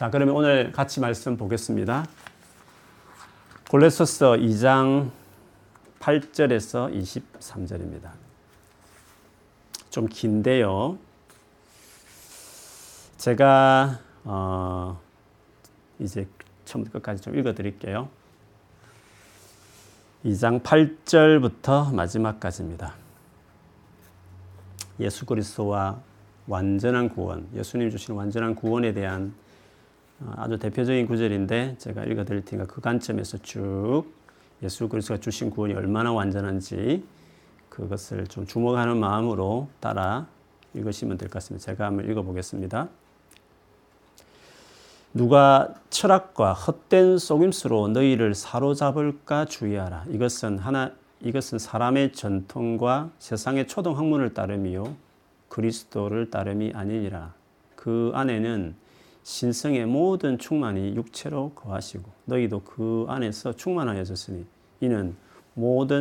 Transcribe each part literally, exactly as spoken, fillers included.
자, 그러면 오늘 같이 말씀 보겠습니다. 골로새서 이 장 팔 절에서 이십삼 절입니다. 좀 긴데요. 제가 어 이제 처음부터 끝까지 좀 읽어드릴게요. 이 장 팔 절부터 마지막까지입니다. 예수 그리스도와 완전한 구원, 예수님이 주신 완전한 구원에 대한 아주 대표적인 구절인데 제가 읽어드릴 테니까 그 관점에서 쭉 예수 그리스도가 주신 구원이 얼마나 완전한지 그것을 좀 주목하는 마음으로 따라 읽으시면 될 것 같습니다. 제가 한번 읽어보겠습니다. 누가 철학과 헛된 속임수로 너희를 사로잡을까 주의하라. 이것은 하나 이것은 사람의 전통과 세상의 초등 학문을 따름이요 그리스도를 따름이 아니니라. 그 안에는 신성의 모든 충만이 육체로 거하시고 너희도 그 안에서 충만하여졌으니 이는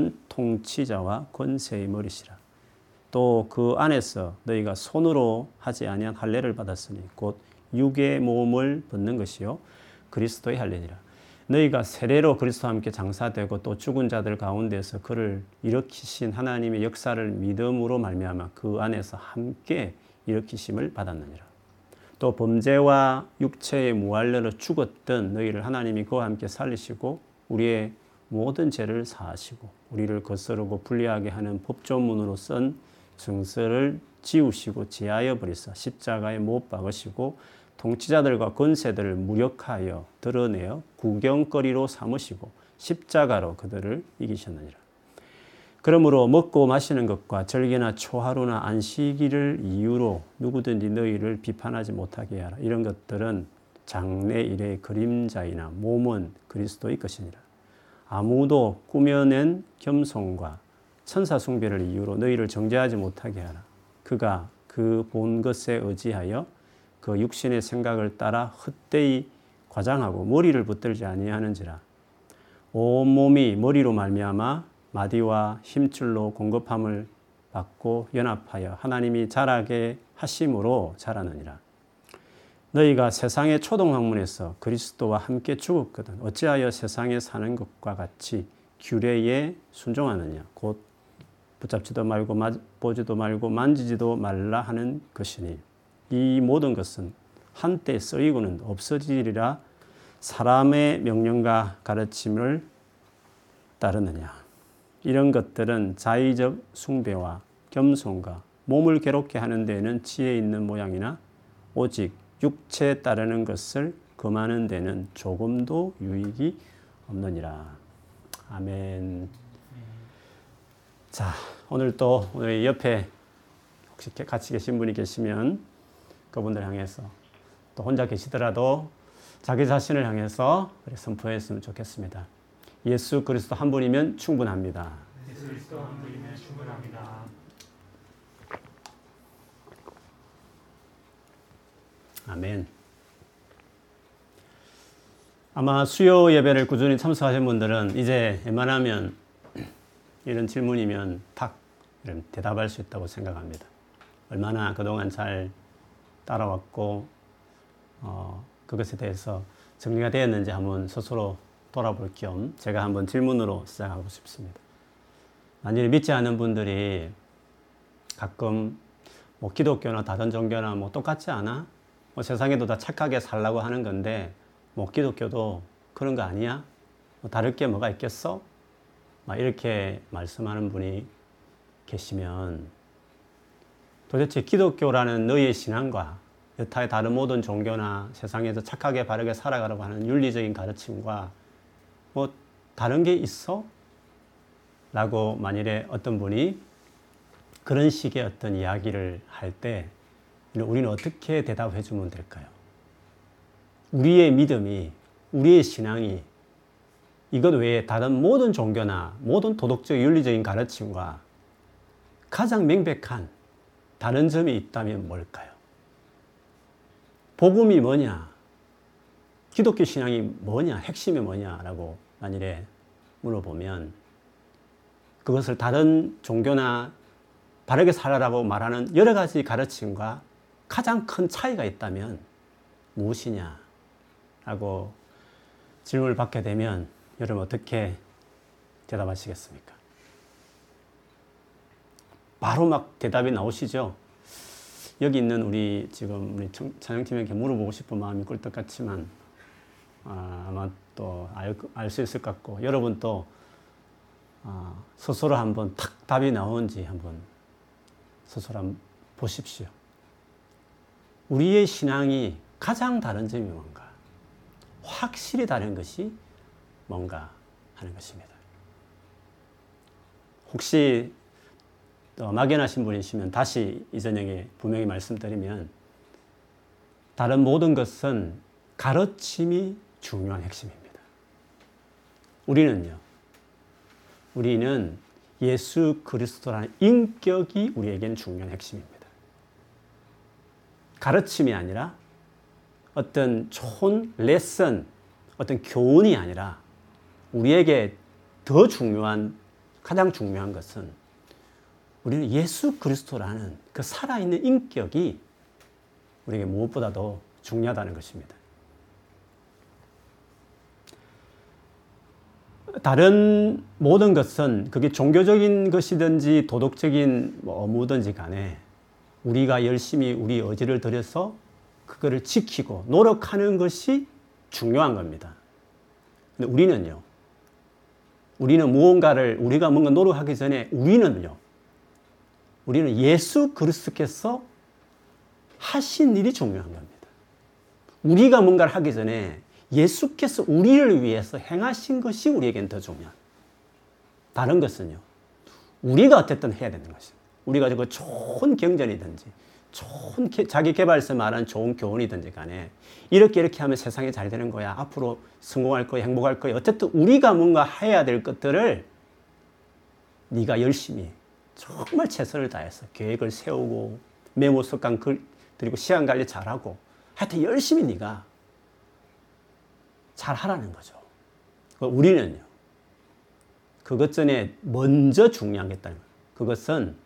모든 통치자와 권세의 머리시라. 또 그 안에서 너희가 손으로 하지 아니한 할례를 받았으니 곧 육의 몸을 벗는 것이요 그리스도의 할례니라. 너희가 세례로 그리스도와 함께 장사되고 또 죽은 자들 가운데서 그를 일으키신 하나님의 역사를 믿음으로 말미암아 그 안에서 함께 일으키심을 받았느니라. 또 범죄와 육체의 무할례로 죽었던 너희를 하나님이 그와 함께 살리시고 우리의 모든 죄를 사하시고 우리를 거스르고 불리하게 하는 법조문으로 쓴 증서를 지우시고 제하여 버리사 십자가에 못 박으시고 통치자들과 권세들을 무력하여 드러내어 구경거리로 삼으시고 십자가로 그들을 이기셨느니라. 그러므로 먹고 마시는 것과 절개나 초하루나 안식일을 이유로 누구든지 너희를 비판하지 못하게 하라. 이런 것들은 장래 일의 그림자이나 몸은 그리스도의 것이니라. 아무도 꾸며낸 겸손과 천사 숭배를 이유로 너희를 정죄하지 못하게 하라. 그가 그 본 것에 의지하여 그 육신의 생각을 따라 헛되이 과장하고 머리를 붙들지 아니하는지라. 온몸이 머리로 말미암아 마디와 힘줄로 공급함을 받고 연합하여 하나님이 자라게 하심으로 자라느니라. 너희가 세상의 초동학문에서 그리스도와 함께 죽었거든 어찌하여 세상에 사는 것과 같이 규례에 순종하느냐. 곧 붙잡지도 말고 보지도 말고 만지지도 말라 하는 것이니 이 모든 것은 한때 쓰이고는 없어지리라. 사람의 명령과 가르침을 따르느냐. 이런 것들은 자의적 숭배와 겸손과 몸을 괴롭게 하는 데에는 지혜 있는 모양이나 오직 육체에 따르는 것을 금하는 데는 조금도 유익이 없느니라. 아멘. 자, 오늘 또 오늘 옆에 혹시 같이 계신 분이 계시면 그분들 향해서 또 혼자 계시더라도 자기 자신을 향해서 선포했으면 좋겠습니다. 예수 그리스도 한 분이면 충분합니다. 예수 그리스도 한 분이면 충분합니다. 아멘. 아마 수요 예배를 꾸준히 참석하신 분들은 이제 웬만하면 이런 질문이면 탁 이런 대답할 수 있다고 생각합니다. 얼마나 그동안 잘 따라왔고 어, 그것에 대해서 정리가 되었는지 한번 스스로 돌아볼 겸 제가 한번 질문으로 시작하고 싶습니다. 만일에 믿지 않은 분들이 가끔 뭐 기독교나 다른 종교나 뭐 똑같지 않아? 뭐 세상에도 다 착하게 살라고 하는 건데 뭐 기독교도 그런 거 아니야? 뭐 다를 게 뭐가 있겠어? 막 이렇게 말씀하는 분이 계시면 도대체 기독교라는 너희의 신앙과 여타의 다른 모든 종교나 세상에서 착하게 바르게 살아가라고 하는 윤리적인 가르침과 뭐 다른 게 있어? 라고 만일에 어떤 분이 그런 식의 어떤 이야기를 할 때 우리는 어떻게 대답해 주면 될까요? 우리의 믿음이, 우리의 신앙이 이것 외에 다른 모든 종교나 모든 도덕적 윤리적인 가르침과 가장 명백한 다른 점이 있다면 뭘까요? 복음이 뭐냐? 기독교 신앙이 뭐냐? 핵심이 뭐냐라고 만일에 물어보면 그것을 다른 종교나 바르게 살아라고 말하는 여러 가지 가르침과 가장 큰 차이가 있다면 무엇이냐? 하고 질문을 받게 되면 여러분 어떻게 대답하시겠습니까? 바로 막 대답이 나오시죠? 여기 있는 우리 지금 우리 찬양팀에게 물어보고 싶은 마음이 꿀떡 같지만 아, 아마 또 알 수 있을 것 같고 여러분 또 아, 스스로 한번 탁 답이 나오는지 한번 스스로 한번 보십시오. 우리의 신앙이 가장 다른 점이 뭔가? 확실히 다른 것이 뭔가 하는 것입니다. 혹시 또 막연하신 분이시면 다시 이 저녁에 분명히 말씀드리면 다른 모든 것은 가르침이 중요한 핵심입니다. 우리는요. 우리는 예수 그리스도라는 인격이 우리에게는 중요한 핵심입니다. 가르침이 아니라 어떤 좋은 레슨, 어떤 교훈이 아니라 우리에게 더 중요한, 가장 중요한 것은 우리는 예수 그리스도라는 그 살아있는 인격이 우리에게 무엇보다도 중요하다는 것입니다. 다른 모든 것은 그게 종교적인 것이든지 도덕적인 뭐 뭐든지 간에 우리가 열심히 우리 의지를 들여서 그거를 지키고 노력하는 것이 중요한 겁니다. 근데 우리는요. 우리는 무언가를 우리가 뭔가 노력하기 전에 우리는요. 우리는 예수 그리스도께서 하신 일이 중요한 겁니다. 우리가 뭔가를 하기 전에 예수께서 우리를 위해서 행하신 것이 우리에겐 더 중요한. 다른 것은요. 우리가 어쨌든 해야 되는 것입니다. 우리가 그 좋은 경전이든지 좋은 자기개발서 말하는 좋은 교훈이든지 간에 이렇게 이렇게 하면 세상이 잘 되는 거야. 앞으로 성공할 거야. 행복할 거야. 어쨌든 우리가 뭔가 해야 될 것들을 네가 열심히 정말 최선을 다해서 계획을 세우고 메모 습관 그리고 시간 관리 잘하고 하여튼 열심히 네가 잘하라는 거죠. 우리는요. 그것 전에 먼저 중요한 게 있다는 거예요. 그것은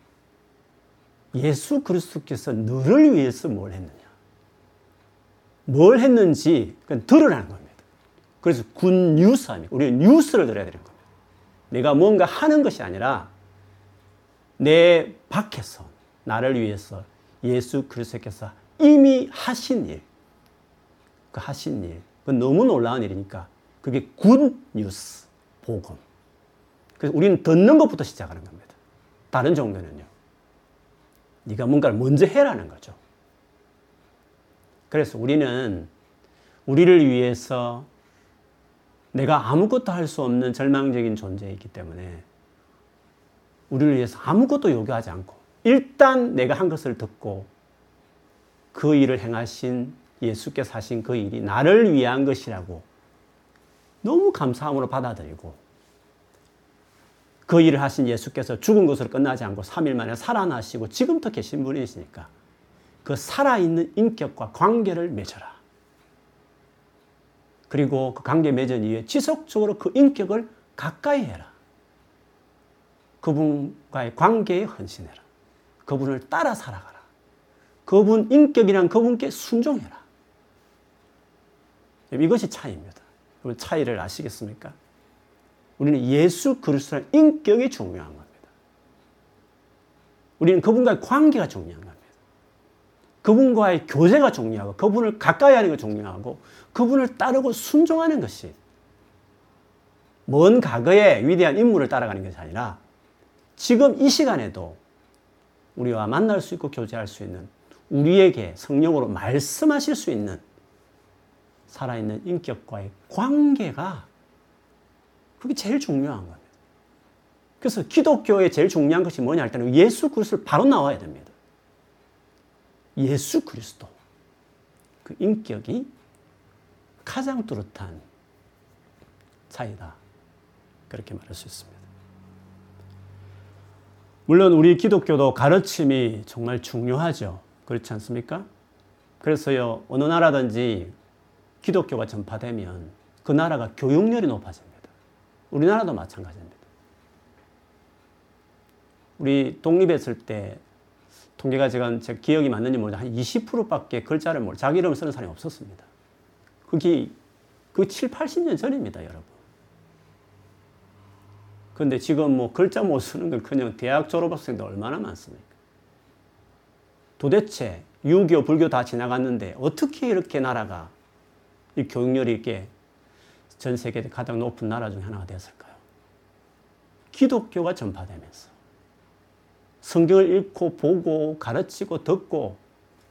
예수 그리스도께서 너를 위해서 뭘 했느냐. 뭘 했는지 그건 드러나는 겁니다. 그래서 굿 뉴스 아닙니까? 우리는 뉴스를 들어야 되는 겁니다. 내가 뭔가 하는 것이 아니라 내 밖에서 나를 위해서 예수 그리스도께서 이미 하신 일. 그 하신 일. 그건 너무 놀라운 일이니까 그게 굿 뉴스, 복음. 그래서 우리는 듣는 것부터 시작하는 겁니다. 다른 종교는요. 네가 뭔가를 먼저 해라는 거죠. 그래서 우리는 우리를 위해서 내가 아무것도 할 수 없는 절망적인 존재이기 때문에 우리를 위해서 아무것도 요구하지 않고 일단 내가 한 것을 듣고 그 일을 행하신 예수께서 하신 그 일이 나를 위한 것이라고 너무 감사함으로 받아들이고 그 일을 하신 예수께서 죽은 것으로 끝나지 않고 삼 일 만에 살아나시고 지금부터 계신 분이시니까 그 살아있는 인격과 관계를 맺어라. 그리고 그 관계 맺은 이후에 지속적으로 그 인격을 가까이 해라. 그분과의 관계에 헌신해라. 그분을 따라 살아가라. 그분 인격이란 그분께 순종해라. 이것이 차이입니다. 여러분 차이를 아시겠습니까? 우리는 예수 그리스도의 인격이 중요한 겁니다. 우리는 그분과의 관계가 중요한 겁니다. 그분과의 교제가 중요하고 그분을 가까이 하는 게 중요하고 그분을 따르고 순종하는 것이 먼 과거의 위대한 인물을 따라가는 것이 아니라 지금 이 시간에도 우리와 만날 수 있고 교제할 수 있는 우리에게 성령으로 말씀하실 수 있는 살아있는 인격과의 관계가 그게 제일 중요한 겁니다. 그래서 기독교의 제일 중요한 것이 뭐냐 할 때는 예수 그리스도를 바로 나와야 됩니다. 예수 그리스도. 그 인격이 가장 뚜렷한 차이다. 그렇게 말할 수 있습니다. 물론 우리 기독교도 가르침이 정말 중요하죠. 그렇지 않습니까? 그래서요, 어느 나라든지 기독교가 전파되면 그 나라가 교육열이 높아집니다. 우리나라도 마찬가지입니다. 우리 독립했을 때 통계가 제가 제 기억이 맞는지 모르지만 한 이십 퍼센트밖에 글자를 모르고 자기 이름을 쓰는 사람이 없었습니다. 그게 그 칠팔십 년 전입니다, 여러분. 그런데 지금 뭐 글자 못 쓰는 건 그냥 대학 졸업학생도 얼마나 많습니까? 도대체 유교, 불교 다 지나갔는데 어떻게 이렇게 나라가 이 교육열이 있게 전 세계 가장 높은 나라 중 하나가 되었을까요? 기독교가 전파되면서 성경을 읽고 보고 가르치고 듣고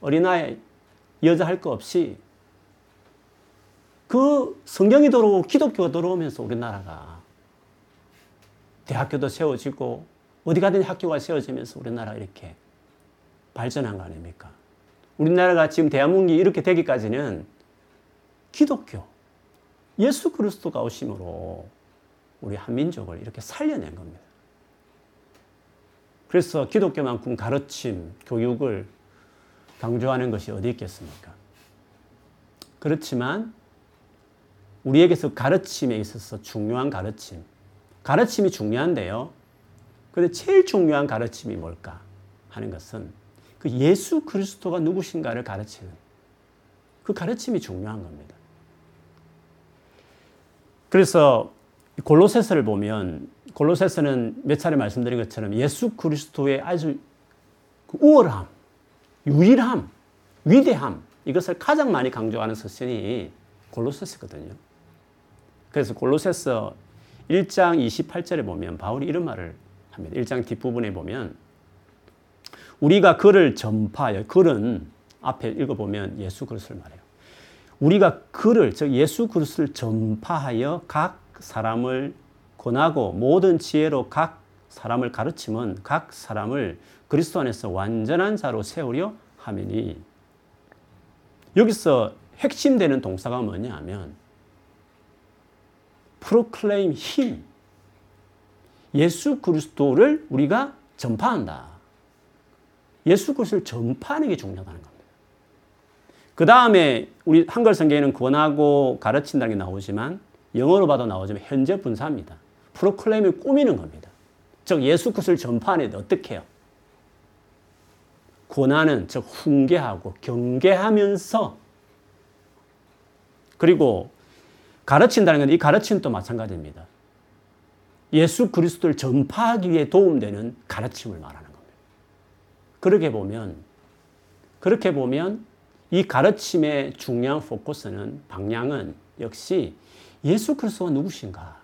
어린아이 여자 할 거 없이 그 성경이 들어오고 기독교가 들어오면서 우리나라가 대학교도 세워지고 어디 가든지 학교가 세워지면서 우리나라가 이렇게 발전한 거 아닙니까? 우리나라가 지금 대한민국이 이렇게 되기까지는 기독교, 예수 그리스도가 오심으로 우리 한민족을 이렇게 살려낸 겁니다. 그래서 기독교만큼 가르침, 교육을 강조하는 것이 어디 있겠습니까? 그렇지만 우리에게서 가르침에 있어서 중요한 가르침, 가르침이 중요한데요. 그런데 제일 중요한 가르침이 뭘까 하는 것은 그 예수 그리스도가 누구신가를 가르치는 그 가르침이 중요한 겁니다. 그래서 골로새서를 보면 골로새서는 몇 차례 말씀드린 것처럼 예수 그리스도의 아주 우월함, 유일함, 위대함 이것을 가장 많이 강조하는 서신이 골로새서거든요. 그래서 골로새서 일 장 이십팔 절에 보면 바울이 이런 말을 합니다. 일 장 뒷부분에 보면 우리가 그를 전파하여, 그는 앞에 읽어보면 예수 그리스도를 말해요. 우리가 그를, 즉 예수 그리스도를 전파하여 각 사람을 권하고 모든 지혜로 각 사람을 가르치면 각 사람을 그리스도 안에서 완전한 자로 세우려 함이니. 여기서 핵심되는 동사가 뭐냐 하면 proclaim him, 예수 그리스도를 우리가 전파한다. 예수 그리스도를 전파하는 게 중요하다는 겁니다. 그 다음에 우리 한글 성경에는 권하고 가르친다는 게 나오지만 영어로 봐도 나오지만 현재 분사입니다. 프로클레임을 꾸미는 겁니다. 즉 예수 그리스도를 전파하는데 어떻게 해요? 권하는, 즉 훈계하고 경계하면서. 그리고 가르친다는 건데 이 가르침도 마찬가지입니다. 예수 그리스도를 전파하기 위해 도움되는 가르침을 말하는 겁니다. 그렇게 보면, 그렇게 보면 이 가르침의 중요한 포커스는, 방향은 역시 예수 그리스도가 누구신가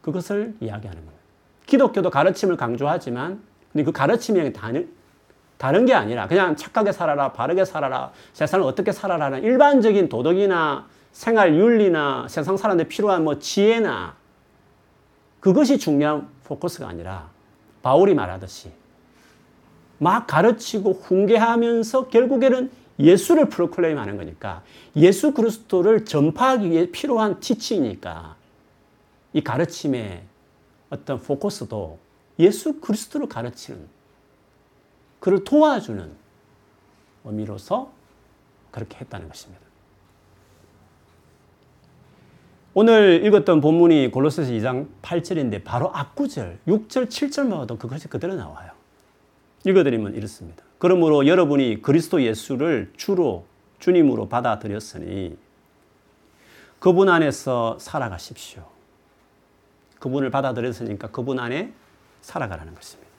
그것을 이야기하는 겁니다. 기독교도 가르침을 강조하지만 근데 그 가르침이 다른, 다른 게 아니라 그냥 착하게 살아라, 바르게 살아라, 세상을 어떻게 살아라는 일반적인 도덕이나 생활 윤리나 세상 사람들 필요한 뭐 지혜나 그것이 중요한 포커스가 아니라 바울이 말하듯이 막 가르치고 훈계하면서 결국에는 예수를 프로클레임하는 거니까 예수 그리스도를 전파하기 위해 필요한 티칭이니까 이 가르침의 어떤 포커스도 예수 그리스도를 가르치는, 그를 도와주는 의미로서 그렇게 했다는 것입니다. 오늘 읽었던 본문이 골로새서 이 장 팔 절인데 바로 앞 구절, 육 절, 칠 절마다 그것이 그대로 나와요. 읽어드리면 이렇습니다. 그러므로 여러분이 그리스도 예수를 주로, 주님으로 받아들였으니 그분 안에서 살아가십시오. 그분을 받아들였으니까 그분 안에 살아가라는 것입니다.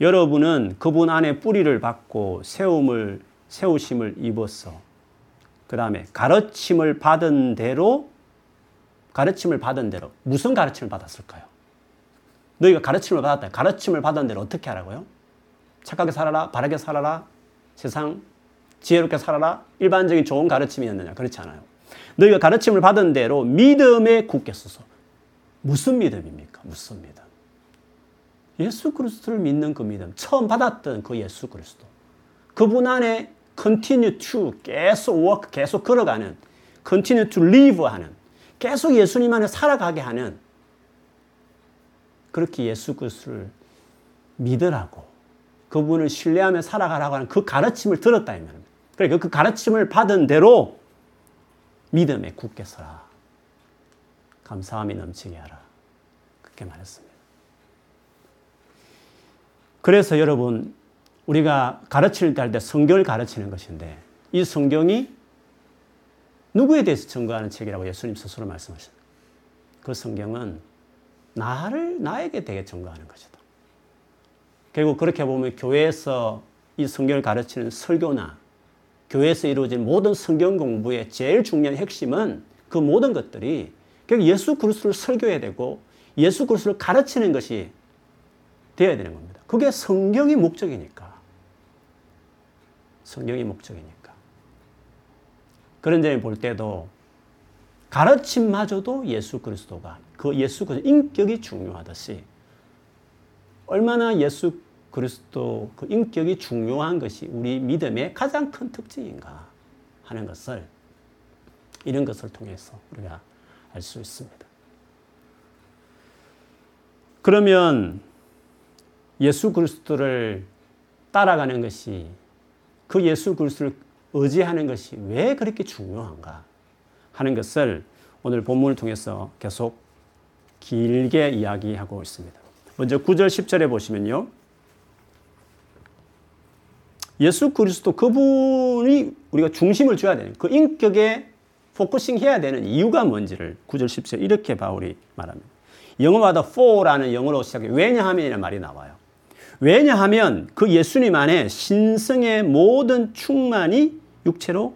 여러분은 그분 안에 뿌리를 박고 세움을, 세우심을 입어서 그 다음에 가르침을 받은 대로, 가르침을 받은 대로, 무슨 가르침을 받았을까요? 너희가 가르침을 받았다. 가르침을 받은 대로 어떻게 하라고요? 착하게 살아라, 바르게 살아라, 세상 지혜롭게 살아라, 일반적인 좋은 가르침이었느냐? 그렇지 않아요. 너희가 가르침을 받은 대로 믿음에 굳게 서서. 무슨 믿음입니까? 무슨 믿음? 예수 그리스도를 믿는 그 믿음, 처음 받았던 그 예수 그리스도. 그분 안에 continue to, 계속 walk, 계속 걸어가는, continue to live 하는, 계속 예수님 안에 살아가게 하는, 그렇게 예수 그리스도를 믿으라고, 그분을 신뢰하며 살아가라고 하는 그 가르침을 들었다 이 말입니다. 그러니까 그 가르침을 받은 대로 믿음에 굳게 서라. 감사함이 넘치게 하라. 그렇게 말했습니다. 그래서 여러분, 우리가 가르칠 때 할 때 성경을 가르치는 것인데 이 성경이 누구에 대해서 증거하는 책이라고 예수님 스스로 말씀하셨나요? 그 성경은 나를, 나에게 되게 증거하는 것이다. 결국 그렇게 보면 교회에서 이 성경을 가르치는 설교나 교회에서 이루어진 모든 성경 공부의 제일 중요한 핵심은 그 모든 것들이 결국 예수 그리스도를 설교해야 되고 예수 그리스도를 가르치는 것이 되어야 되는 겁니다. 그게 성경이 목적이니까. 성경이 목적이니까. 그런 점을 볼 때도 가르침마저도 예수 그리스도가, 그 예수 그리스도의 인격이 중요하듯이 얼마나 예수 그리스도 그 인격이 중요한 것이 우리 믿음의 가장 큰 특징인가 하는 것을 이런 것을 통해서 우리가 알 수 있습니다. 그러면 예수 그리스도를 따라가는 것이, 그 예수 그리스도를 의지하는 것이 왜 그렇게 중요한가 하는 것을 오늘 본문을 통해서 계속 길게 이야기하고 있습니다. 먼저 구 절, 십 절에 보시면요. 예수 그리스도 그분이 우리가 중심을 줘야 되는, 그 인격에 포커싱 해야 되는 이유가 뭔지를 구 절, 십 절 이렇게 바울이 말합니다. 영어마다 for라는 영어로 시작해 왜냐하면이라는 말이 나와요. 왜냐하면 그 예수님 안에 신성의 모든 충만이 육체로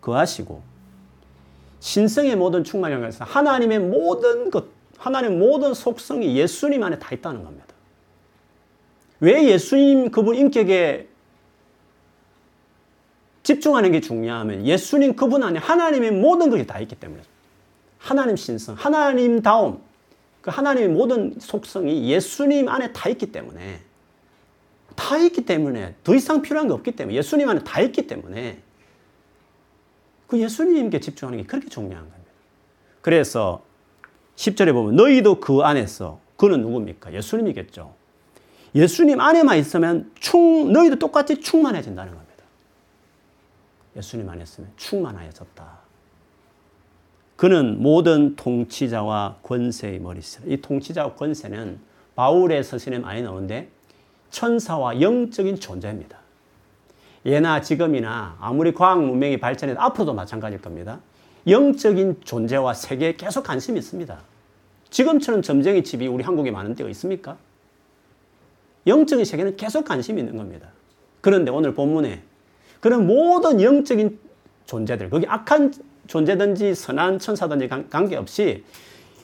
거하시고, 신성의 모든 충만이라고 해서 하나님의 모든 것, 하나님의 모든 속성이 예수님 안에 다 있다는 겁니다. 왜 예수님 그분 인격에 집중하는 게 중요하면 예수님 그분 안에 하나님의 모든 것이 다 있기 때문에, 하나님 신성, 하나님다움, 그 하나님의 모든 속성이 예수님 안에 다 있기 때문에, 다 있기 때문에 더 이상 필요한 게 없기 때문에, 예수님 안에 다 있기 때문에 그 예수님께 집중하는 게 그렇게 중요한 겁니다. 그래서 십 절에 보면 너희도 그 안에서, 그는 누굽니까? 예수님이겠죠. 예수님 안에만 있으면 충, 너희도 똑같이 충만해진다는 겁니다. 예수님 안에 있으면 충만하여졌다. 그는 모든 통치자와 권세의 머리시라. 이 통치자와 권세는 바울의 서신에 많이 나오는데 천사와 영적인 존재입니다. 예나 지금이나 아무리 과학 문명이 발전해도 앞으로도 마찬가지일 겁니다. 영적인 존재와 세계에 계속 관심이 있습니다. 지금처럼 점쟁이 집이 우리 한국에 많은 데가 있습니까? 영적인 세계는 계속 관심이 있는 겁니다. 그런데 오늘 본문에 그런 모든 영적인 존재들, 거기 악한 존재든지 선한 천사든지 관계없이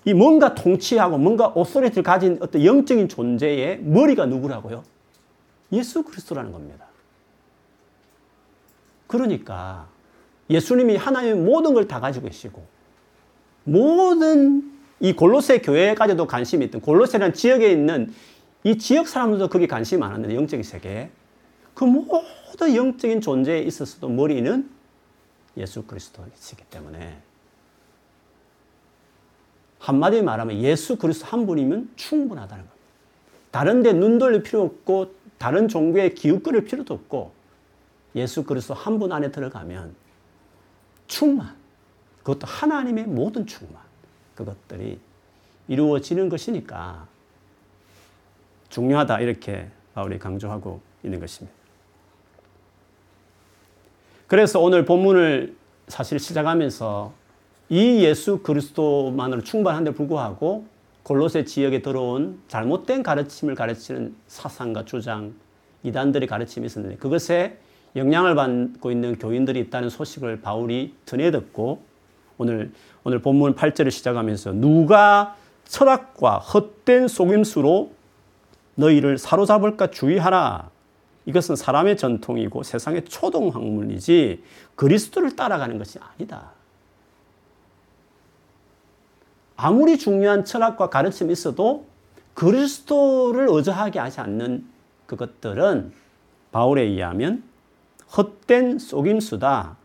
이 뭔가 통치하고 뭔가 오토리티를 가진 어떤 영적인 존재의 머리가 누구라고요? 예수 그리스도라는 겁니다. 그러니까 예수님이 하나님의 모든 걸 다 가지고 계시고, 모든 이 골로새 교회까지도 관심이 있던, 골로새라는 지역에 있는 이 지역 사람들도 거기 관심이 많았는데, 영적인 세계에 그 모든 영적인 존재에 있어서도 머리는 예수 그리스도이시기 때문에, 한마디 말하면 예수 그리스도 한 분이면 충분하다는 겁니다. 다른 데 눈 돌릴 필요 없고 다른 종교에 기웃거릴 필요도 없고 예수 그리스도 한 분 안에 들어가면 충만, 그것도 하나님의 모든 충만, 그것들이 이루어지는 것이니까 중요하다, 이렇게 바울이 강조하고 있는 것입니다. 그래서 오늘 본문을 사실 시작하면서 이 예수 그리스도만으로 충분한데 불구하고 골로새 지역에 들어온 잘못된 가르침을 가르치는 사상과 주장, 이단들의 가르침이 있었는데 그것에 영향을 받고 있는 교인들이 있다는 소식을 바울이 전해 듣고 오늘, 오늘 본문 팔 절을 시작하면서 누가 철학과 헛된 속임수로 너희를 사로잡을까 주의하라. 이것은 사람의 전통이고 세상의 초동학문이지 그리스도를 따라가는 것이 아니다. 아무리 중요한 철학과 가르침이 있어도 그리스도를 의존하게 하지 않는 그것들은 바울에 의하면 헛된 속임수다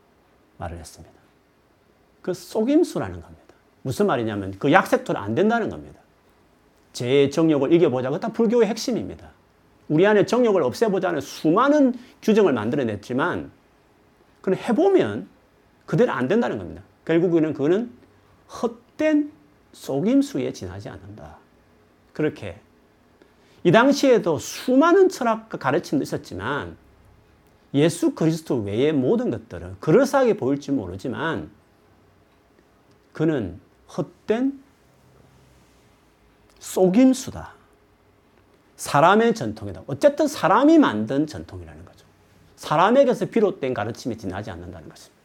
말을 했습니다. 그 속임수라는 겁니다. 무슨 말이냐면 그 약색토는 안 된다는 겁니다. 죄의 정욕을 이겨보자. 그것도 다 불교의 핵심입니다. 우리 안에 정욕을 없애보자는 수많은 규정을 만들어냈지만 그걸 해보면 그대로 안 된다는 겁니다. 결국에는 그거는 헛된 속임수에 지나지 않는다. 그렇게 이 당시에도 수많은 철학과 가르침도 있었지만 예수 그리스도 외의 모든 것들은 그럴싸하게 보일지 모르지만 그는 헛된 속임수다. 사람의 전통이다. 어쨌든 사람이 만든 전통이라는 거죠. 사람에게서 비롯된 가르침이 지나지 않는다는 것입니다.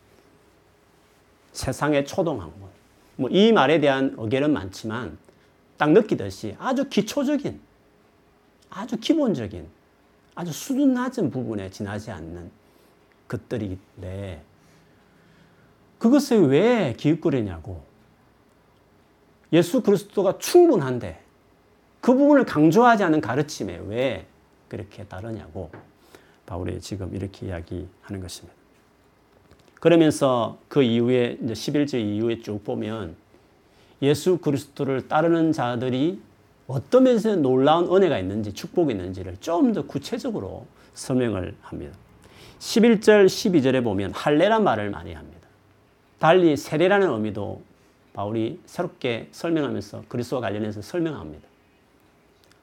세상의 초동학문. 뭐 이 말에 대한 의견은 많지만 딱 느끼듯이 아주 기초적인, 아주 기본적인, 아주 수준 낮은 부분에 지나지 않는 것들인데 그것을 왜 기웃거리냐고. 예수 그리스도가 충분한데 그 부분을 강조하지 않은 가르침에 왜 그렇게 따르냐고 바울이 지금 이렇게 이야기하는 것입니다. 그러면서 그 이후에 이제 십일 절 이후에 쭉 보면 예수 그리스도를 따르는 자들이 어떤 면에서 놀라운 은혜가 있는지 축복이 있는지를 좀 더 구체적으로 설명을 합니다. 십일 절, 십이 절에 보면 할례란 말을 많이 합니다. 달리 세례라는 의미도 바울이 새롭게 설명하면서 그리스도와 관련해서 설명합니다.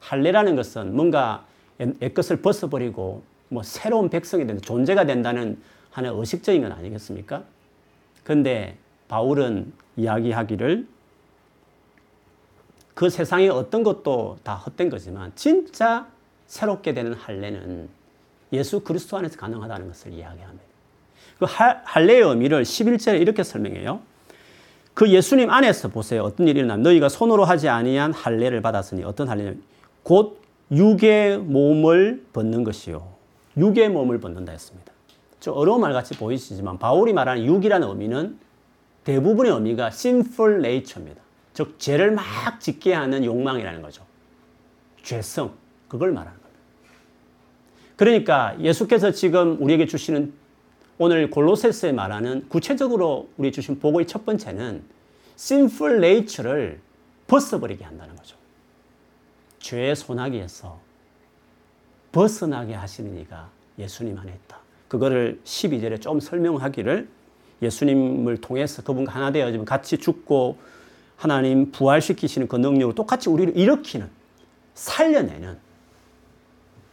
할례라는 것은 뭔가 옛것을 벗어버리고 뭐 새로운 백성이 된다, 존재가 된다는 하나의 의식적인 건 아니겠습니까? 그런데 바울은 이야기하기를 그 세상의 어떤 것도 다 헛된 거지만 진짜 새롭게 되는 할례는 예수 그리스도 안에서 가능하다는 것을 이야기합니다. 그 할례의 의미를 십일 절에 이렇게 설명해요. 그 예수님 안에서 보세요. 어떤 일이 일어나면 너희가 손으로 하지 아니한 할례를 받았으니 어떤 할례냐면 곧 육의 몸을 벗는 것이요. 육의 몸을 벗는다 했습니다. 좀 어려운 말같이 보이시지만 바울이 말하는 육이라는 의미는 대부분의 의미가 sinful nature입니다. 즉 죄를 막 짓게 하는 욕망이라는 거죠. 죄성, 그걸 말하는 겁니다. 그러니까 예수께서 지금 우리에게 주시는 오늘 골로새서에 말하는 구체적으로 우리 주신 복의 첫 번째는 sinful nature를 벗어버리게 한다는 거죠. 죄의 소나기에서 벗어나게 하시는 이가 예수님 안에 있다. 그거를 십이 절에 좀 설명하기를 예수님을 통해서 그분과 하나 되어 같이 죽고 하나님 부활시키시는 그 능력을 똑같이 우리를 일으키는, 살려내는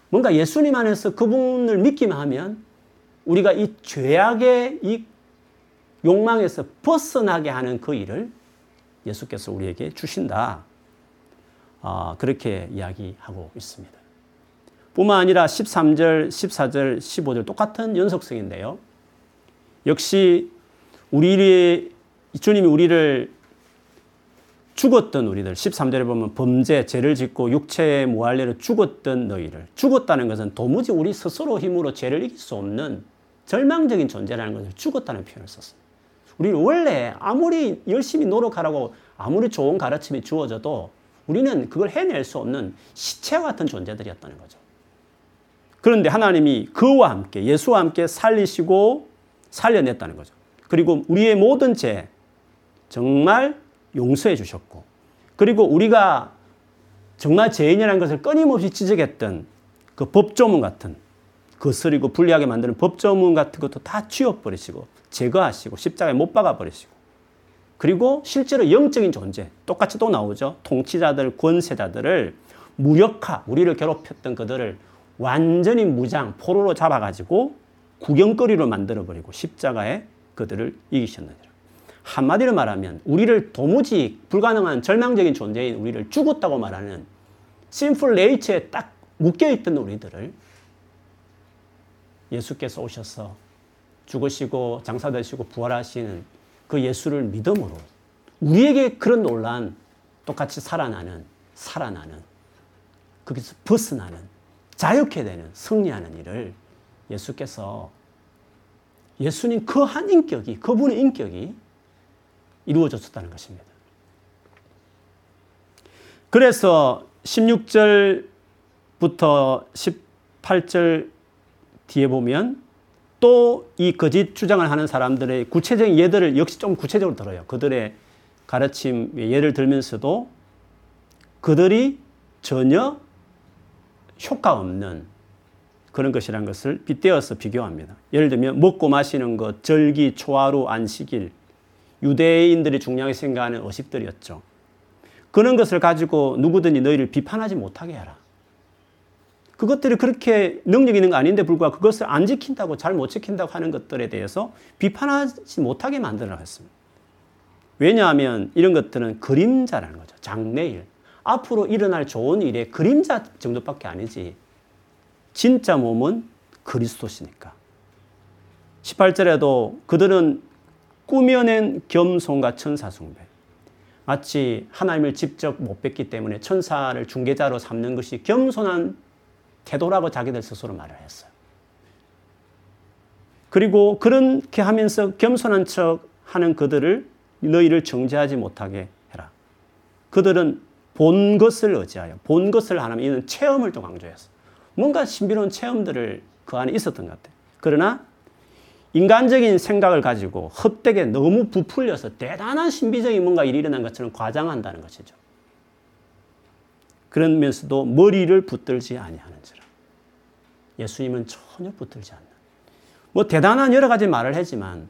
뭔가 예수님 안에서 그분을 믿기만 하면 우리가 이 죄악의 이 욕망에서 벗어나게 하는 그 일을 예수께서 우리에게 주신다. 아, 그렇게 이야기하고 있습니다. 뿐만 아니라 십삼 절, 십사 절, 십오 절 똑같은 연속성인데요. 역시 우리 주님이 우리를 죽었던 우리들, 십삼 절에 보면 범죄, 죄를 짓고 육체의 무할례로 죽었던 너희를. 죽었다는 것은 도무지 우리 스스로 힘으로 죄를 이길 수 없는 절망적인 존재라는 것을 죽었다는 표현을 썼습니다. 우리는 원래 아무리 열심히 노력하라고 아무리 좋은 가르침이 주어져도 우리는 그걸 해낼 수 없는 시체와 같은 존재들이었다는 거죠. 그런데 하나님이 그와 함께, 예수와 함께 살리시고 살려냈다는 거죠. 그리고 우리의 모든 죄, 정말 용서해 주셨고 그리고 우리가 정말 죄인이라는 것을 끊임없이 지적했던 그 법조문 같은 거스리고 불리하게 만드는 법조문 같은 것도 다 쥐어버리시고 제거하시고 십자가에 못 박아버리시고 그리고 실제로 영적인 존재 똑같이 또 나오죠. 통치자들, 권세자들을 무력화, 우리를 괴롭혔던 그들을 완전히 무장, 포로로 잡아가지고 구경거리로 만들어버리고 십자가에 그들을 이기셨느니라. 한마디로 말하면 우리를 도무지 불가능한 절망적인 존재인 우리를 죽었다고 말하는 sinful nature에 딱 묶여있던 우리들을 예수께서 오셔서 죽으시고 장사되시고 부활하시는 그 예수를 믿음으로 우리에게 그런 놀란 똑같이 살아나는 살아나는 거기서 벗어나는 자유케 되는 승리하는 일을 예수께서 예수님 그 한 인격이 그분의 인격이 이루어졌었다는 것입니다. 그래서 십육 절부터 십팔 절 뒤에 보면 또 이 거짓 주장을 하는 사람들의 구체적인 예들을 역시 좀 구체적으로 들어요. 그들의 가르침 예를 들면서도 그들이 전혀 효과 없는 그런 것이라는 것을 빗대어서 비교합니다. 예를 들면 먹고 마시는 것, 절기, 초하루, 안식일, 유대인들이 중요하게 생각하는 의식들이었죠. 그런 것을 가지고 누구든지 너희를 비판하지 못하게 하라. 그것들이 그렇게 능력 있는 거 아닌데 불구하고 그것을 안 지킨다고 잘 못 지킨다고 하는 것들에 대해서 비판하지 못하게 만들어놨습니다. 왜냐하면 이런 것들은 그림자라는 거죠. 장래일. 앞으로 일어날 좋은 일의 그림자 정도밖에 아니지. 진짜 몸은 그리스도시니까. 십팔 절에도 그들은 꾸며낸 겸손과 천사숭배. 마치 하나님을 직접 못 뵙기 때문에 천사를 중개자로 삼는 것이 겸손한 태도라고 자기들 스스로 말을 했어요. 그리고 그렇게 하면서 겸손한 척 하는 그들을 너희를 정죄하지 못하게 해라. 그들은 본 것을 의지하여. 본 것을 하면 이는 체험을 또 강조했어요. 뭔가 신비로운 체험들을 그 안에 있었던 것 같아요. 그러나 인간적인 생각을 가지고 헛되게 너무 부풀려서 대단한 신비적인 뭔가 일이 일어난 것처럼 과장한다는 것이죠. 그러면서도 머리를 붙들지 아니하는지라. 예수님은 전혀 붙들지 않는. 뭐 대단한 여러 가지 말을 했지만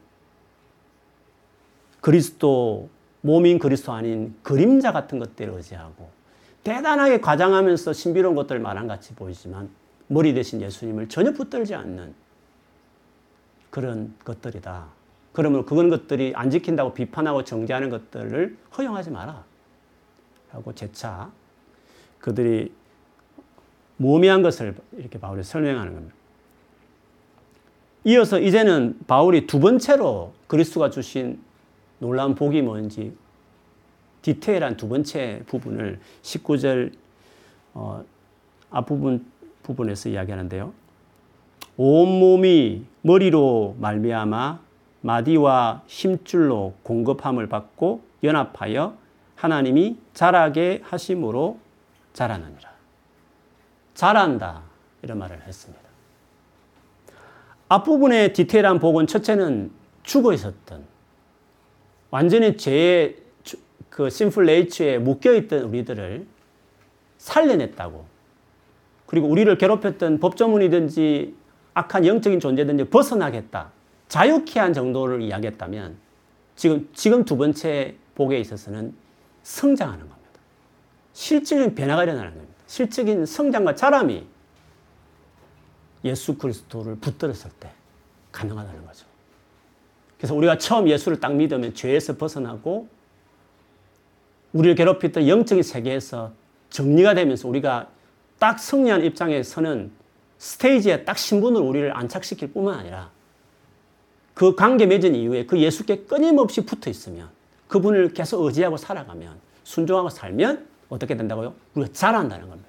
그리스도, 몸인 그리스도 아닌 그림자 같은 것들을 의지하고 대단하게 과장하면서 신비로운 것들을 말한 같이 보이지만 머리 대신 예수님을 전혀 붙들지 않는 그런 것들이다. 그러므로 그런 것들이 안 지킨다고 비판하고 정죄하는 것들을 허용하지 마라. 하고 재차 그들이 모미한 것을 이렇게 바울이 설명하는 겁니다. 이어서 이제는 바울이 두 번째로 그리스도가 주신 놀라운 복이 뭔지 디테일한 두 번째 부분을 십구 절 어, 앞부분 부분에서 이야기하는데요. 온몸이 머리로 말미암아 마디와 힘줄로 공급함을 받고 연합하여 하나님이 자라게 하심으로 자라느니라. 자란다 이런 말을 했습니다. 앞부분의 디테일한 복은 첫째는 죽어 있었던 완전히 죄의 그 신풀 네이처에 묶여있던 우리들을 살려냈다고. 그리고 우리를 괴롭혔던 법조문이든지 악한 영적인 존재든지 벗어나겠다. 자유케 한 정도를 이야기했다면 지금, 지금 두 번째 복에 있어서는 성장하는 겁니다. 실질적인 변화가 일어나는 겁니다. 실질적인 성장과 자람이 예수 그리스도를 붙들었을 때 가능하다는 거죠. 그래서 우리가 처음 예수를 딱 믿으면 죄에서 벗어나고 우리를 괴롭혔던 영적인 세계에서 정리가 되면서 우리가 딱 승리한 입장에 서는 스테이지에 딱 신분을 우리를 안착시킬 뿐만 아니라 그 관계 맺은 이후에 그 예수께 끊임없이 붙어 있으면 그분을 계속 의지하고 살아가면 순종하고 살면 어떻게 된다고요? 우리가 자란다는 겁니다.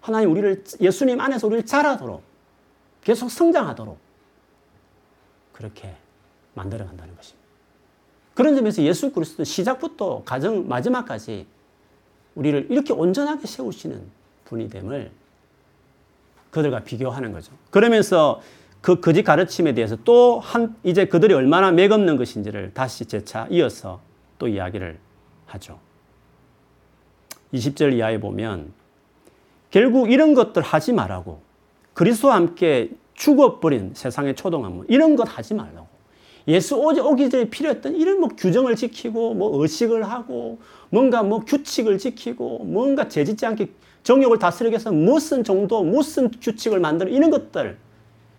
하나님 우리를 예수님 안에서 우리를 자라도록 계속 성장하도록 그렇게 만들어간다는 것입니다. 그런 점에서 예수 그리스도는 시작부터 가정 마지막까지 우리를 이렇게 온전하게 세우시는 분이됨을 그들과 비교하는 거죠. 그러면서 그 거짓 가르침에 대해서 또 한 이제 그들이 얼마나 맥없는 것인지를 다시 재차 이어서 또 이야기를 하죠. 이십 절 이하에 보면 결국 이런 것들 하지 말라고 그리스도와 함께 죽어버린 세상의 초동함 이런 것 하지 말라고. 예수 오기 전에 필요했던 이런 뭐 규정을 지키고 뭐 의식을 하고 뭔가 뭐 규칙을 지키고 뭔가 재짓지 않게 정욕을 다스리기 위해서 무슨 정도 무슨 규칙을 만드는 이런 것들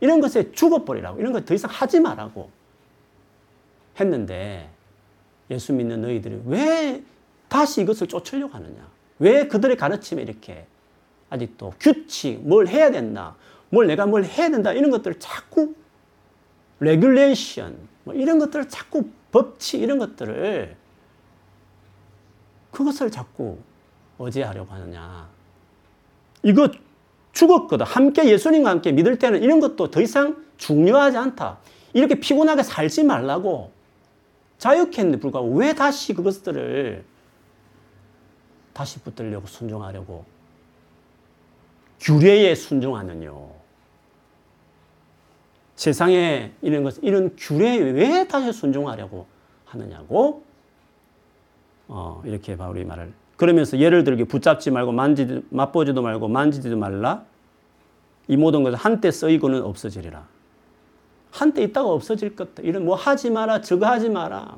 이런 것에 죽어버리라고 이런 것 더 이상 하지 말라고 했는데 예수 믿는 너희들이 왜 다시 이것을 쫓으려고 하느냐. 왜 그들의 가르침에 이렇게 아직도 규칙 뭘 해야 된다 뭘 내가 뭘 해야 된다 이런 것들을 자꾸 레귤레이션, 뭐 이런 것들을 자꾸 법치 이런 것들을 그것을 자꾸 의지하려고 하느냐. 이거 죽었거든. 함께 예수님과 함께 믿을 때는 이런 것도 더 이상 중요하지 않다. 이렇게 피곤하게 살지 말라고 자유케 했는데 불구하고 왜 다시 그것들을 다시 붙들려고 순종하려고 규례에 순종하느냐. 세상에 이런 것, 이런 규례에 왜 다시 순종하려고 하느냐고, 어, 이렇게 바울이 말을. 그러면서 예를 들게 붙잡지 말고 만지지, 맛보지도 말고 만지지도 말라. 이 모든 것은 한때 쓰이고는 없어지리라. 한때 있다가 없어질 것들. 이런 뭐 하지 마라, 저거 하지 마라.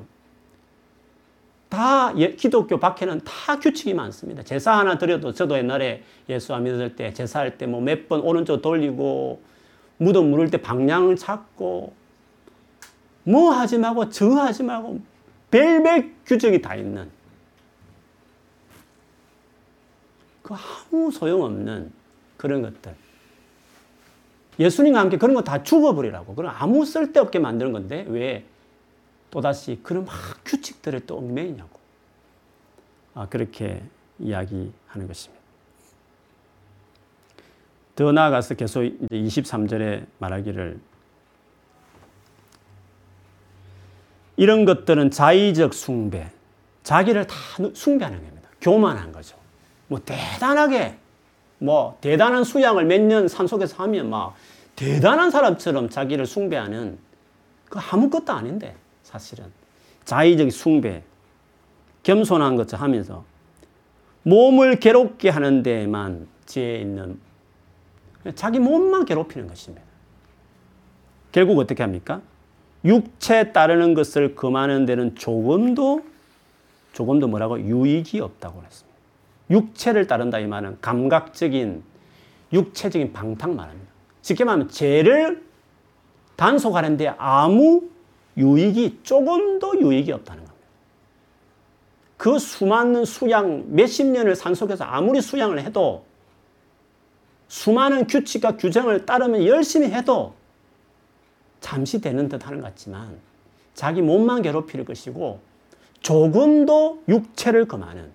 다 예, 기독교 밖에는 다 규칙이 많습니다. 제사 하나 드려도 저도 옛날에 예수 안 믿을 때 제사할 때 뭐 몇 번 오른쪽 돌리고 무덤 물을 때 방향을 찾고 뭐 하지 말고 저 하지 말고 별별 규정이 다 있는 그 아무 소용없는 그런 것들. 예수님과 함께 그런 거 다 죽어버리라고. 그런 아무 쓸데없게 만드는 건데 왜 또다시 그런 막 규칙들을 또 얽매이냐고. 아, 그렇게 이야기하는 것입니다. 더 나아가서 계속 이제 이십삼 절에 말하기를 이런 것들은 자의적 숭배, 자기를 다 숭배하는 겁니다. 교만한 거죠. 뭐 대단하게 뭐 대단한 수양을 몇 년 산속에서 하면 막 대단한 사람처럼 자기를 숭배하는 그 아무것도 아닌데 사실은 자의적 숭배, 겸손한 것처럼 하면서 몸을 괴롭게 하는 데에만 지혜 있는 자기 몸만 괴롭히는 것입니다. 결국 어떻게 합니까? 육체에 따르는 것을 금하는 데는 조금도 조금도 뭐라고 유익이 없다고 했습니다. 육체를 따른다 이 말은 감각적인 육체적인 방탕 말합니다. 쉽게 말하면 죄를 단속하는 데 아무 유익이 조금도 유익이 없다는 겁니다. 그 수많은 수양 몇십 년을 산속에서 아무리 수양을 해도 수많은 규칙과 규정을 따르면 열심히 해도 잠시 되는 듯 하는 것 같지만 자기 몸만 괴롭힐 것이고 조금도 육체를 금하는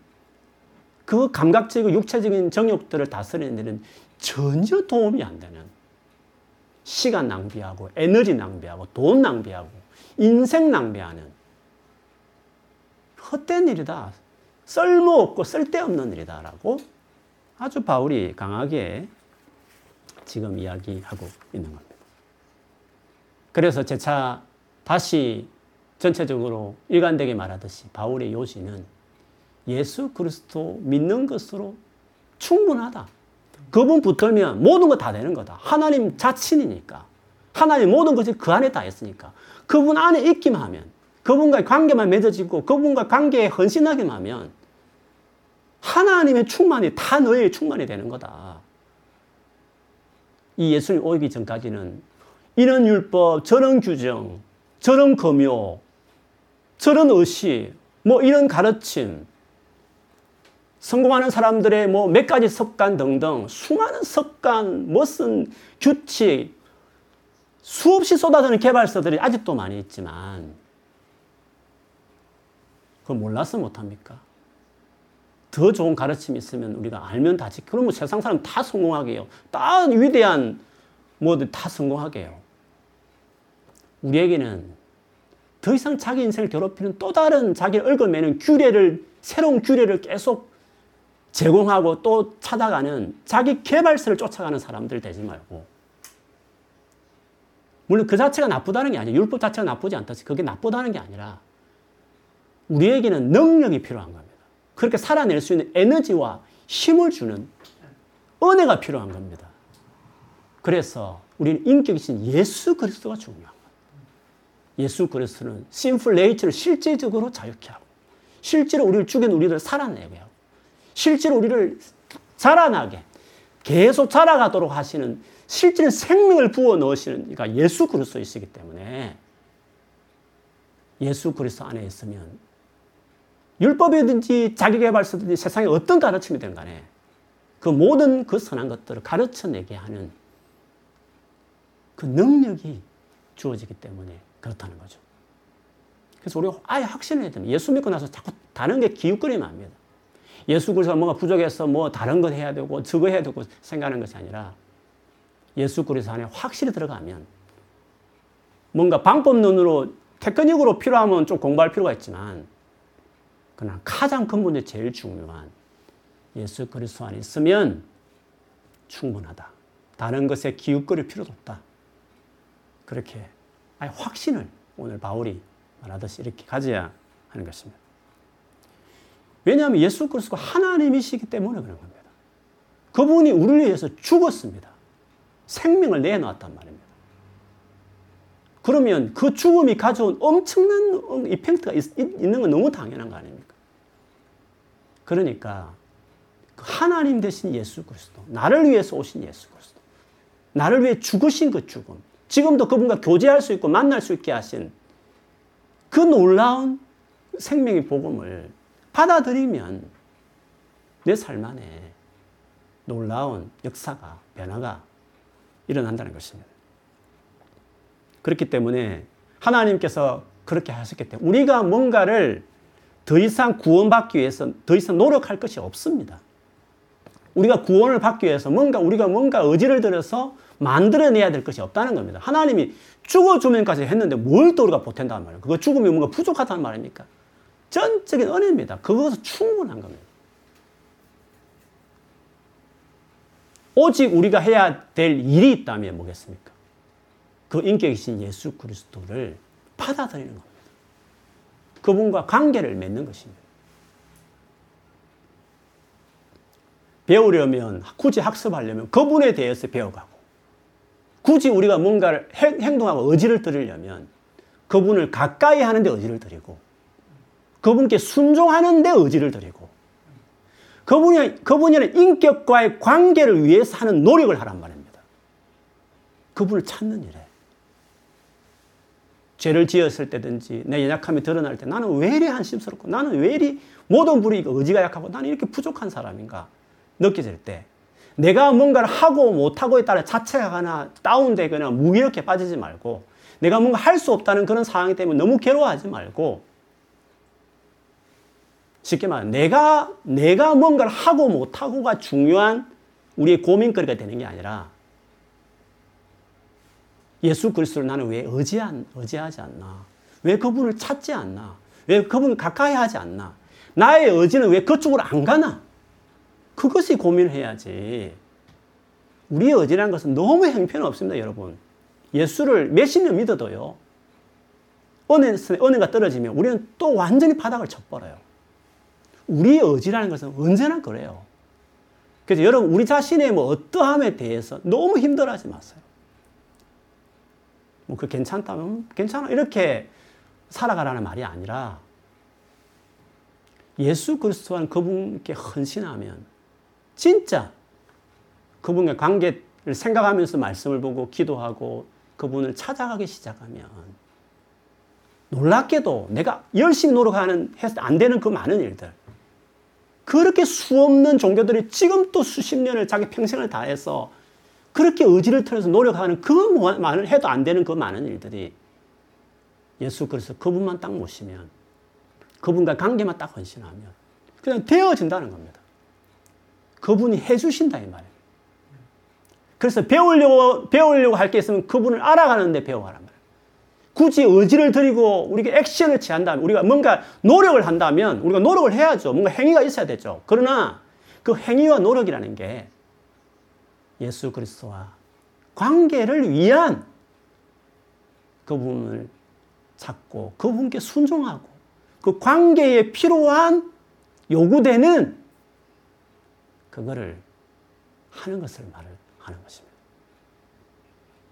그 감각적이고 육체적인 정욕들을 다스리는 데는 전혀 도움이 안 되는 시간 낭비하고 에너지 낭비하고 돈 낭비하고 인생 낭비하는 헛된 일이다. 쓸모없고 쓸데없는 일이다라고 아주 바울이 강하게 지금 이야기하고 있는 겁니다. 그래서 재차 다시 전체적으로 일관되게 말하듯이 바울의 요지는 예수 그리스도 믿는 것으로 충분하다. 그분 붙들면 모든 거 다 되는 거다. 하나님 자신이니까. 하나님 모든 것이 그 안에 다 있으니까. 그분 안에 있기만 하면, 그분과의 관계만 맺어지고 그분과 관계에 헌신하기만 하면 하나님의 충만이 다 너의 충만이 되는 거다. 이 예수님 오기 전까지는 이런 율법, 저런 규정, 저런 금요, 저런 의식, 뭐 이런 가르침, 성공하는 사람들의 뭐 몇 가지 습관 등등 수많은 습관, 무슨 규칙, 수없이 쏟아지는 개발서들이 아직도 많이 있지만 그걸 몰라서 못합니까? 더 좋은 가르침이 있으면 우리가 알면 다 지키고 그러면 세상 사람 다 성공하게 해요. 다 위대한 뭐든 다 성공하게 해요. 우리에게는 더 이상 자기 인생을 괴롭히는 또 다른 자기를 얽어매는 규례를, 새로운 규례를 계속 제공하고 또 찾아가는 자기 개발서를 쫓아가는 사람들 되지 말고. 물론 그 자체가 나쁘다는 게 아니에요. 율법 자체가 나쁘지 않다. 그게 나쁘다는 게 아니라 우리에게는 능력이 필요한 겁니다. 그렇게 살아낼 수 있는 에너지와 힘을 주는 은혜가 필요한 겁니다. 그래서 우리는 인격이신 예수 그리스도가 중요한 거예요. 예수 그리스도는 sinful nature를 실제적으로 자유케 하고 실제로 우리를 죽인 우리를 살아내게 하고 실제로 우리를 자라나게 계속 자라가도록 하시는 실제는 생명을 부어 넣으시는 그러니까 예수 그리스도이시기 때문에 예수 그리스도 안에 있으면 율법이든지 자기개발서든지 세상에 어떤 가르침이든 간에 그 모든 그 선한 것들을 가르쳐내게 하는 그 능력이 주어지기 때문에 그렇다는 거죠. 그래서 우리가 아예 확신을 해야 됩니다. 예수 믿고 나서 자꾸 다른 게 기웃거리면 안 됩니다. 예수 그리스도가 뭔가 부족해서 뭐 다른 것 해야 되고 저거 해야 되고 생각하는 것이 아니라 예수 그리스도 안에 확실히 들어가면 뭔가 방법론으로 테크닉으로 필요하면 좀 공부할 필요가 있지만 그러나 가장 근본적으로 제일 중요한 예수 그리스도 안에 있으면 충분하다. 다른 것에 기웃거릴 필요도 없다. 그렇게 아예 확신을 오늘 바울이 말하듯이 이렇게 가져야 하는 것입니다. 왜냐하면 예수 그리스도가 하나님이시기 때문에 그런 겁니다. 그분이 우리를 위해서 죽었습니다. 생명을 내놓았단 말입니다. 그러면 그 죽음이 가져온 엄청난 이펙트가 있는 건 너무 당연한 거 아닙니까? 그러니까 하나님 되신 예수 그리스도, 나를 위해서 오신 예수 그리스도, 나를 위해 죽으신 그 죽음, 지금도 그분과 교제할 수 있고 만날 수 있게 하신 그 놀라운 생명의 복음을 받아들이면 내 삶 안에 놀라운 역사가, 변화가 일어난다는 것입니다. 그렇기 때문에 하나님께서 그렇게 하셨기 때문에 우리가 뭔가를 더 이상 구원받기 위해서 더 이상 노력할 것이 없습니다. 우리가 구원을 받기 위해서 뭔가 우리가 뭔가 의지를 들여서 만들어내야 될 것이 없다는 겁니다. 하나님이 죽어주면까지 했는데 뭘 또 우리가 보탠단 말이에요. 그거 죽음이 뭔가 부족하단 말입니까? 전적인 은혜입니다. 그것은 충분한 겁니다. 오직 우리가 해야 될 일이 있다면 뭐겠습니까? 그 인격이 계신 예수 그리스도를 받아들이는 겁니다. 그분과 관계를 맺는 것입니다. 배우려면, 굳이 학습하려면 그분에 대해서 배워가고, 굳이 우리가 뭔가를 행동하고 의지를 드리려면 그분을 가까이 하는 데 의지를 드리고, 그분께 순종하는 데 의지를 드리고, 그분이, 그분의 인격과의 관계를 위해서 하는 노력을 하란 말입니다. 그분을 찾는 일에. 죄를 지었을 때든지 내 연약함이 드러날 때 나는 왜 이리 한심스럽고 나는 왜 이리 모든 분이 의지가 약하고 나는 이렇게 부족한 사람인가 느껴질 때 내가 뭔가를 하고 못하고에 따라 자책하거나 다운되거나 무기력에 빠지지 말고 내가 뭔가 할 수 없다는 그런 상황이 때문에 너무 괴로워하지 말고 쉽게 말하면 내가, 내가 뭔가를 하고 못하고가 중요한 우리의 고민거리가 되는 게 아니라 예수 그리스도를 나는 왜 의지한, 의지하지 않나? 왜 그분을 찾지 않나? 왜 그분을 가까이 하지 않나? 나의 의지는 왜 그쪽으로 안 가나? 그것이 고민해야지. 우리의 의지라는 것은 너무 형편없습니다, 여러분. 예수를 몇십 년 믿어도요. 은혜, 은혜가 떨어지면 우리는 또 완전히 바닥을 쳐버려요. 우리의 의지라는 것은 언제나 그래요. 그래서 여러분, 우리 자신의 뭐 어떠함에 대해서 너무 힘들어하지 마세요. 뭐 그 괜찮다면 괜찮아 이렇게 살아가라는 말이 아니라 예수 그리스도와는 그분께 헌신하면 진짜 그분의 관계를 생각하면서 말씀을 보고 기도하고 그분을 찾아가기 시작하면 놀랍게도 내가 열심히 노력하는 해서 안 되는 그 많은 일들 그렇게 수없는 종교들이 지금 또 수십 년을 자기 평생을 다해서 그렇게 의지를 틀어서 노력하는 그 많은 해도 안 되는 그 많은 일들이 예수 그리스도 그분만 딱 모시면 그분과 관계만 딱 헌신하면 그냥 되어진다는 겁니다. 그분이 해주신다 이 말이에요. 그래서 배우려고 배우려고 할 게 있으면 그분을 알아가는데 배워가란 말이에요. 굳이 의지를 드리고 우리가 액션을 취한다면 우리가 뭔가 노력을 한다면 우리가 노력을 해야죠. 뭔가 행위가 있어야 되죠. 그러나 그 행위와 노력이라는 게 예수 그리스도와 관계를 위한 그분을 찾고 그분께 순종하고 그 관계에 필요한 요구되는 그거를 하는 것을 말을 하는 것입니다.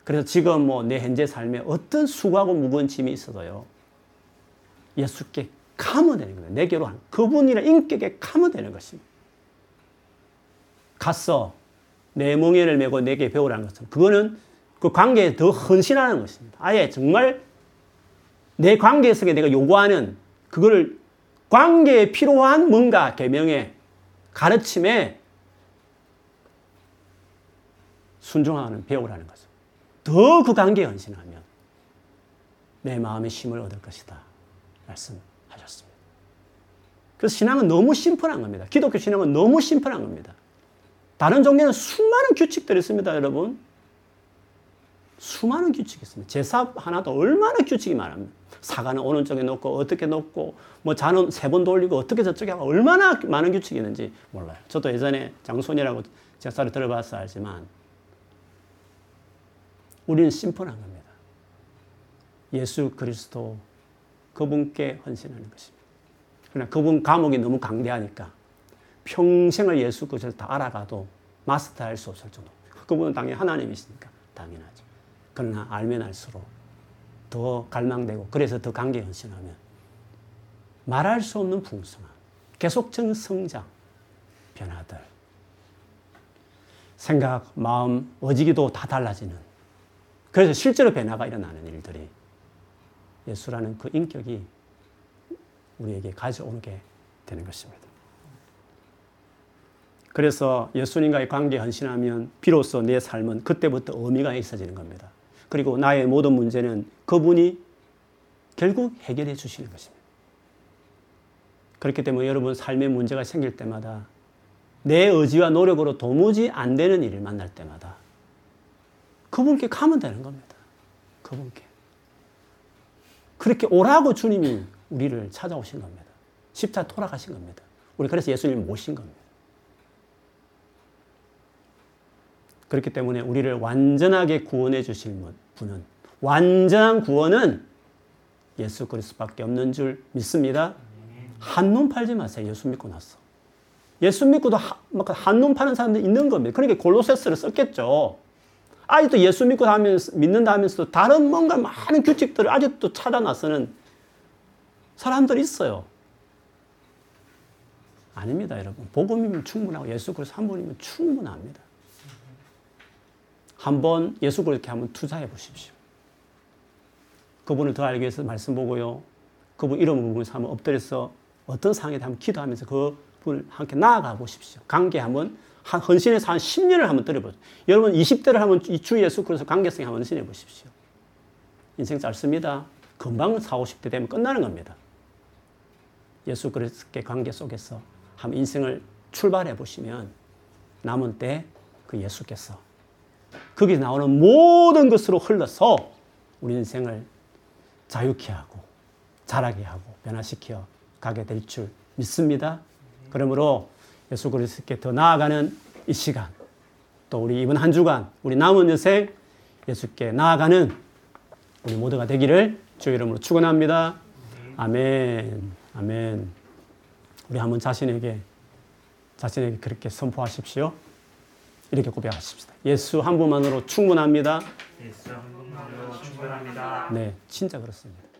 그래서 지금 뭐 내 현재 삶에 어떤 수고하고 무거운 짐이 있어도요. 예수께 가면 되는 거예요. 내게로 하는 그분이랑 인격에 가면 되는 것입니다. 갔어. 내 멍에를 메고 내게 배우라는 것처럼 그거는 그 관계에 더 헌신하는 것입니다. 아예 정말 내 관계 속에 내가 요구하는 그거를 관계에 필요한 뭔가 계명에 가르침에 순종하는 배우라는 것입니다. 더 그 관계에 헌신하면 내 마음의 힘을 얻을 것이다. 말씀하셨습니다. 그래서 신앙은 너무 심플한 겁니다. 기독교 신앙은 너무 심플한 겁니다. 다른 종교는 수많은 규칙들이 있습니다, 여러분. 수많은 규칙이 있습니다. 제사 하나도 얼마나 규칙이 많습니다. 사과는 오른쪽에 놓고 어떻게 놓고 뭐 잔은 세 번 돌리고 어떻게 저쪽에 하고 얼마나 많은 규칙이 있는지 몰라요. 저도 예전에 장손이라고 제사를 들어봐서 알지만 우리는 심플한 겁니다. 예수 그리스도 그분께 헌신하는 것입니다. 그러나 그분 감옥이 너무 강대하니까 평생을 예수 그리스도를 다 알아가도 마스터할 수 없을 정도. 그분은 당연히 하나님이시니까 당연하죠. 그러나 알면 알수록 더 갈망되고 그래서 더 관계에 헌신하면 말할 수 없는 풍성함, 계속적인 성장, 변화들, 생각, 마음, 의지기도 다 달라지는 그래서 실제로 변화가 일어나는 일들이 예수라는 그 인격이 우리에게 가져오게 되는 것입니다. 그래서 예수님과의 관계에 헌신하면 비로소 내 삶은 그때부터 의미가 있어지는 겁니다. 그리고 나의 모든 문제는 그분이 결국 해결해 주시는 것입니다. 그렇기 때문에 여러분 삶의 문제가 생길 때마다 내 의지와 노력으로 도무지 안 되는 일을 만날 때마다 그분께 가면 되는 겁니다. 그분께. 그렇게 오라고 주님이 우리를 찾아오신 겁니다. 십자가 돌아가신 겁니다. 우리 그래서 예수님을 모신 겁니다. 그렇기 때문에 우리를 완전하게 구원해 주실 분은 완전한 구원은 예수 그리스도밖에 없는 줄 믿습니다. 한눈 팔지 마세요. 예수 믿고 나서. 예수 믿고도 한눈 파는 사람들이 있는 겁니다. 그러니까 골로새서를 썼겠죠. 아직도 예수 믿고 하면서, 믿는다 하면서도 다른 뭔가 많은 규칙들을 아직도 찾아나서는 사람들이 있어요. 아닙니다, 여러분. 복음이면 충분하고 예수 그리스도 한 분이면 충분합니다. 한번 예수 그리스도 한번 투자해 보십시오. 그분을 더 알기 위해서 말씀 보고요. 그분 이름을 보면서 한번 엎드려서 어떤 상황에 한번 기도하면서 그분을 함께 나아가 보십시오. 관계 한번 한 헌신해서 한 십 년을 한번 드려보십시오. 여러분 이십 대를 한번 주 예수 그리스도 관계성에 한번 헌신해 보십시오. 인생 짧습니다. 금방 사십, 오십 대 되면 끝나는 겁니다. 예수 그리스도의 관계 속에서 한번 인생을 출발해 보시면 남은 때 그 예수께서 거기서 나오는 모든 것으로 흘러서 우리 인생을 자유케 하고 자라게 하고 변화시켜 가게 될 줄 믿습니다. 그러므로 예수 그리스도께 더 나아가는 이 시간 또 우리 이번 한 주간 우리 남은 인생 예수께 나아가는 우리 모두가 되기를 주의 이름으로 축원합니다. 아멘. 아멘. 우리 한번 자신에게 자신에게 그렇게 선포하십시오. 이렇게 고백하십시다. 예수 한 분만으로 충분합니다. 예수 한 분만으로 충분합니다. 네, 진짜 그렇습니다.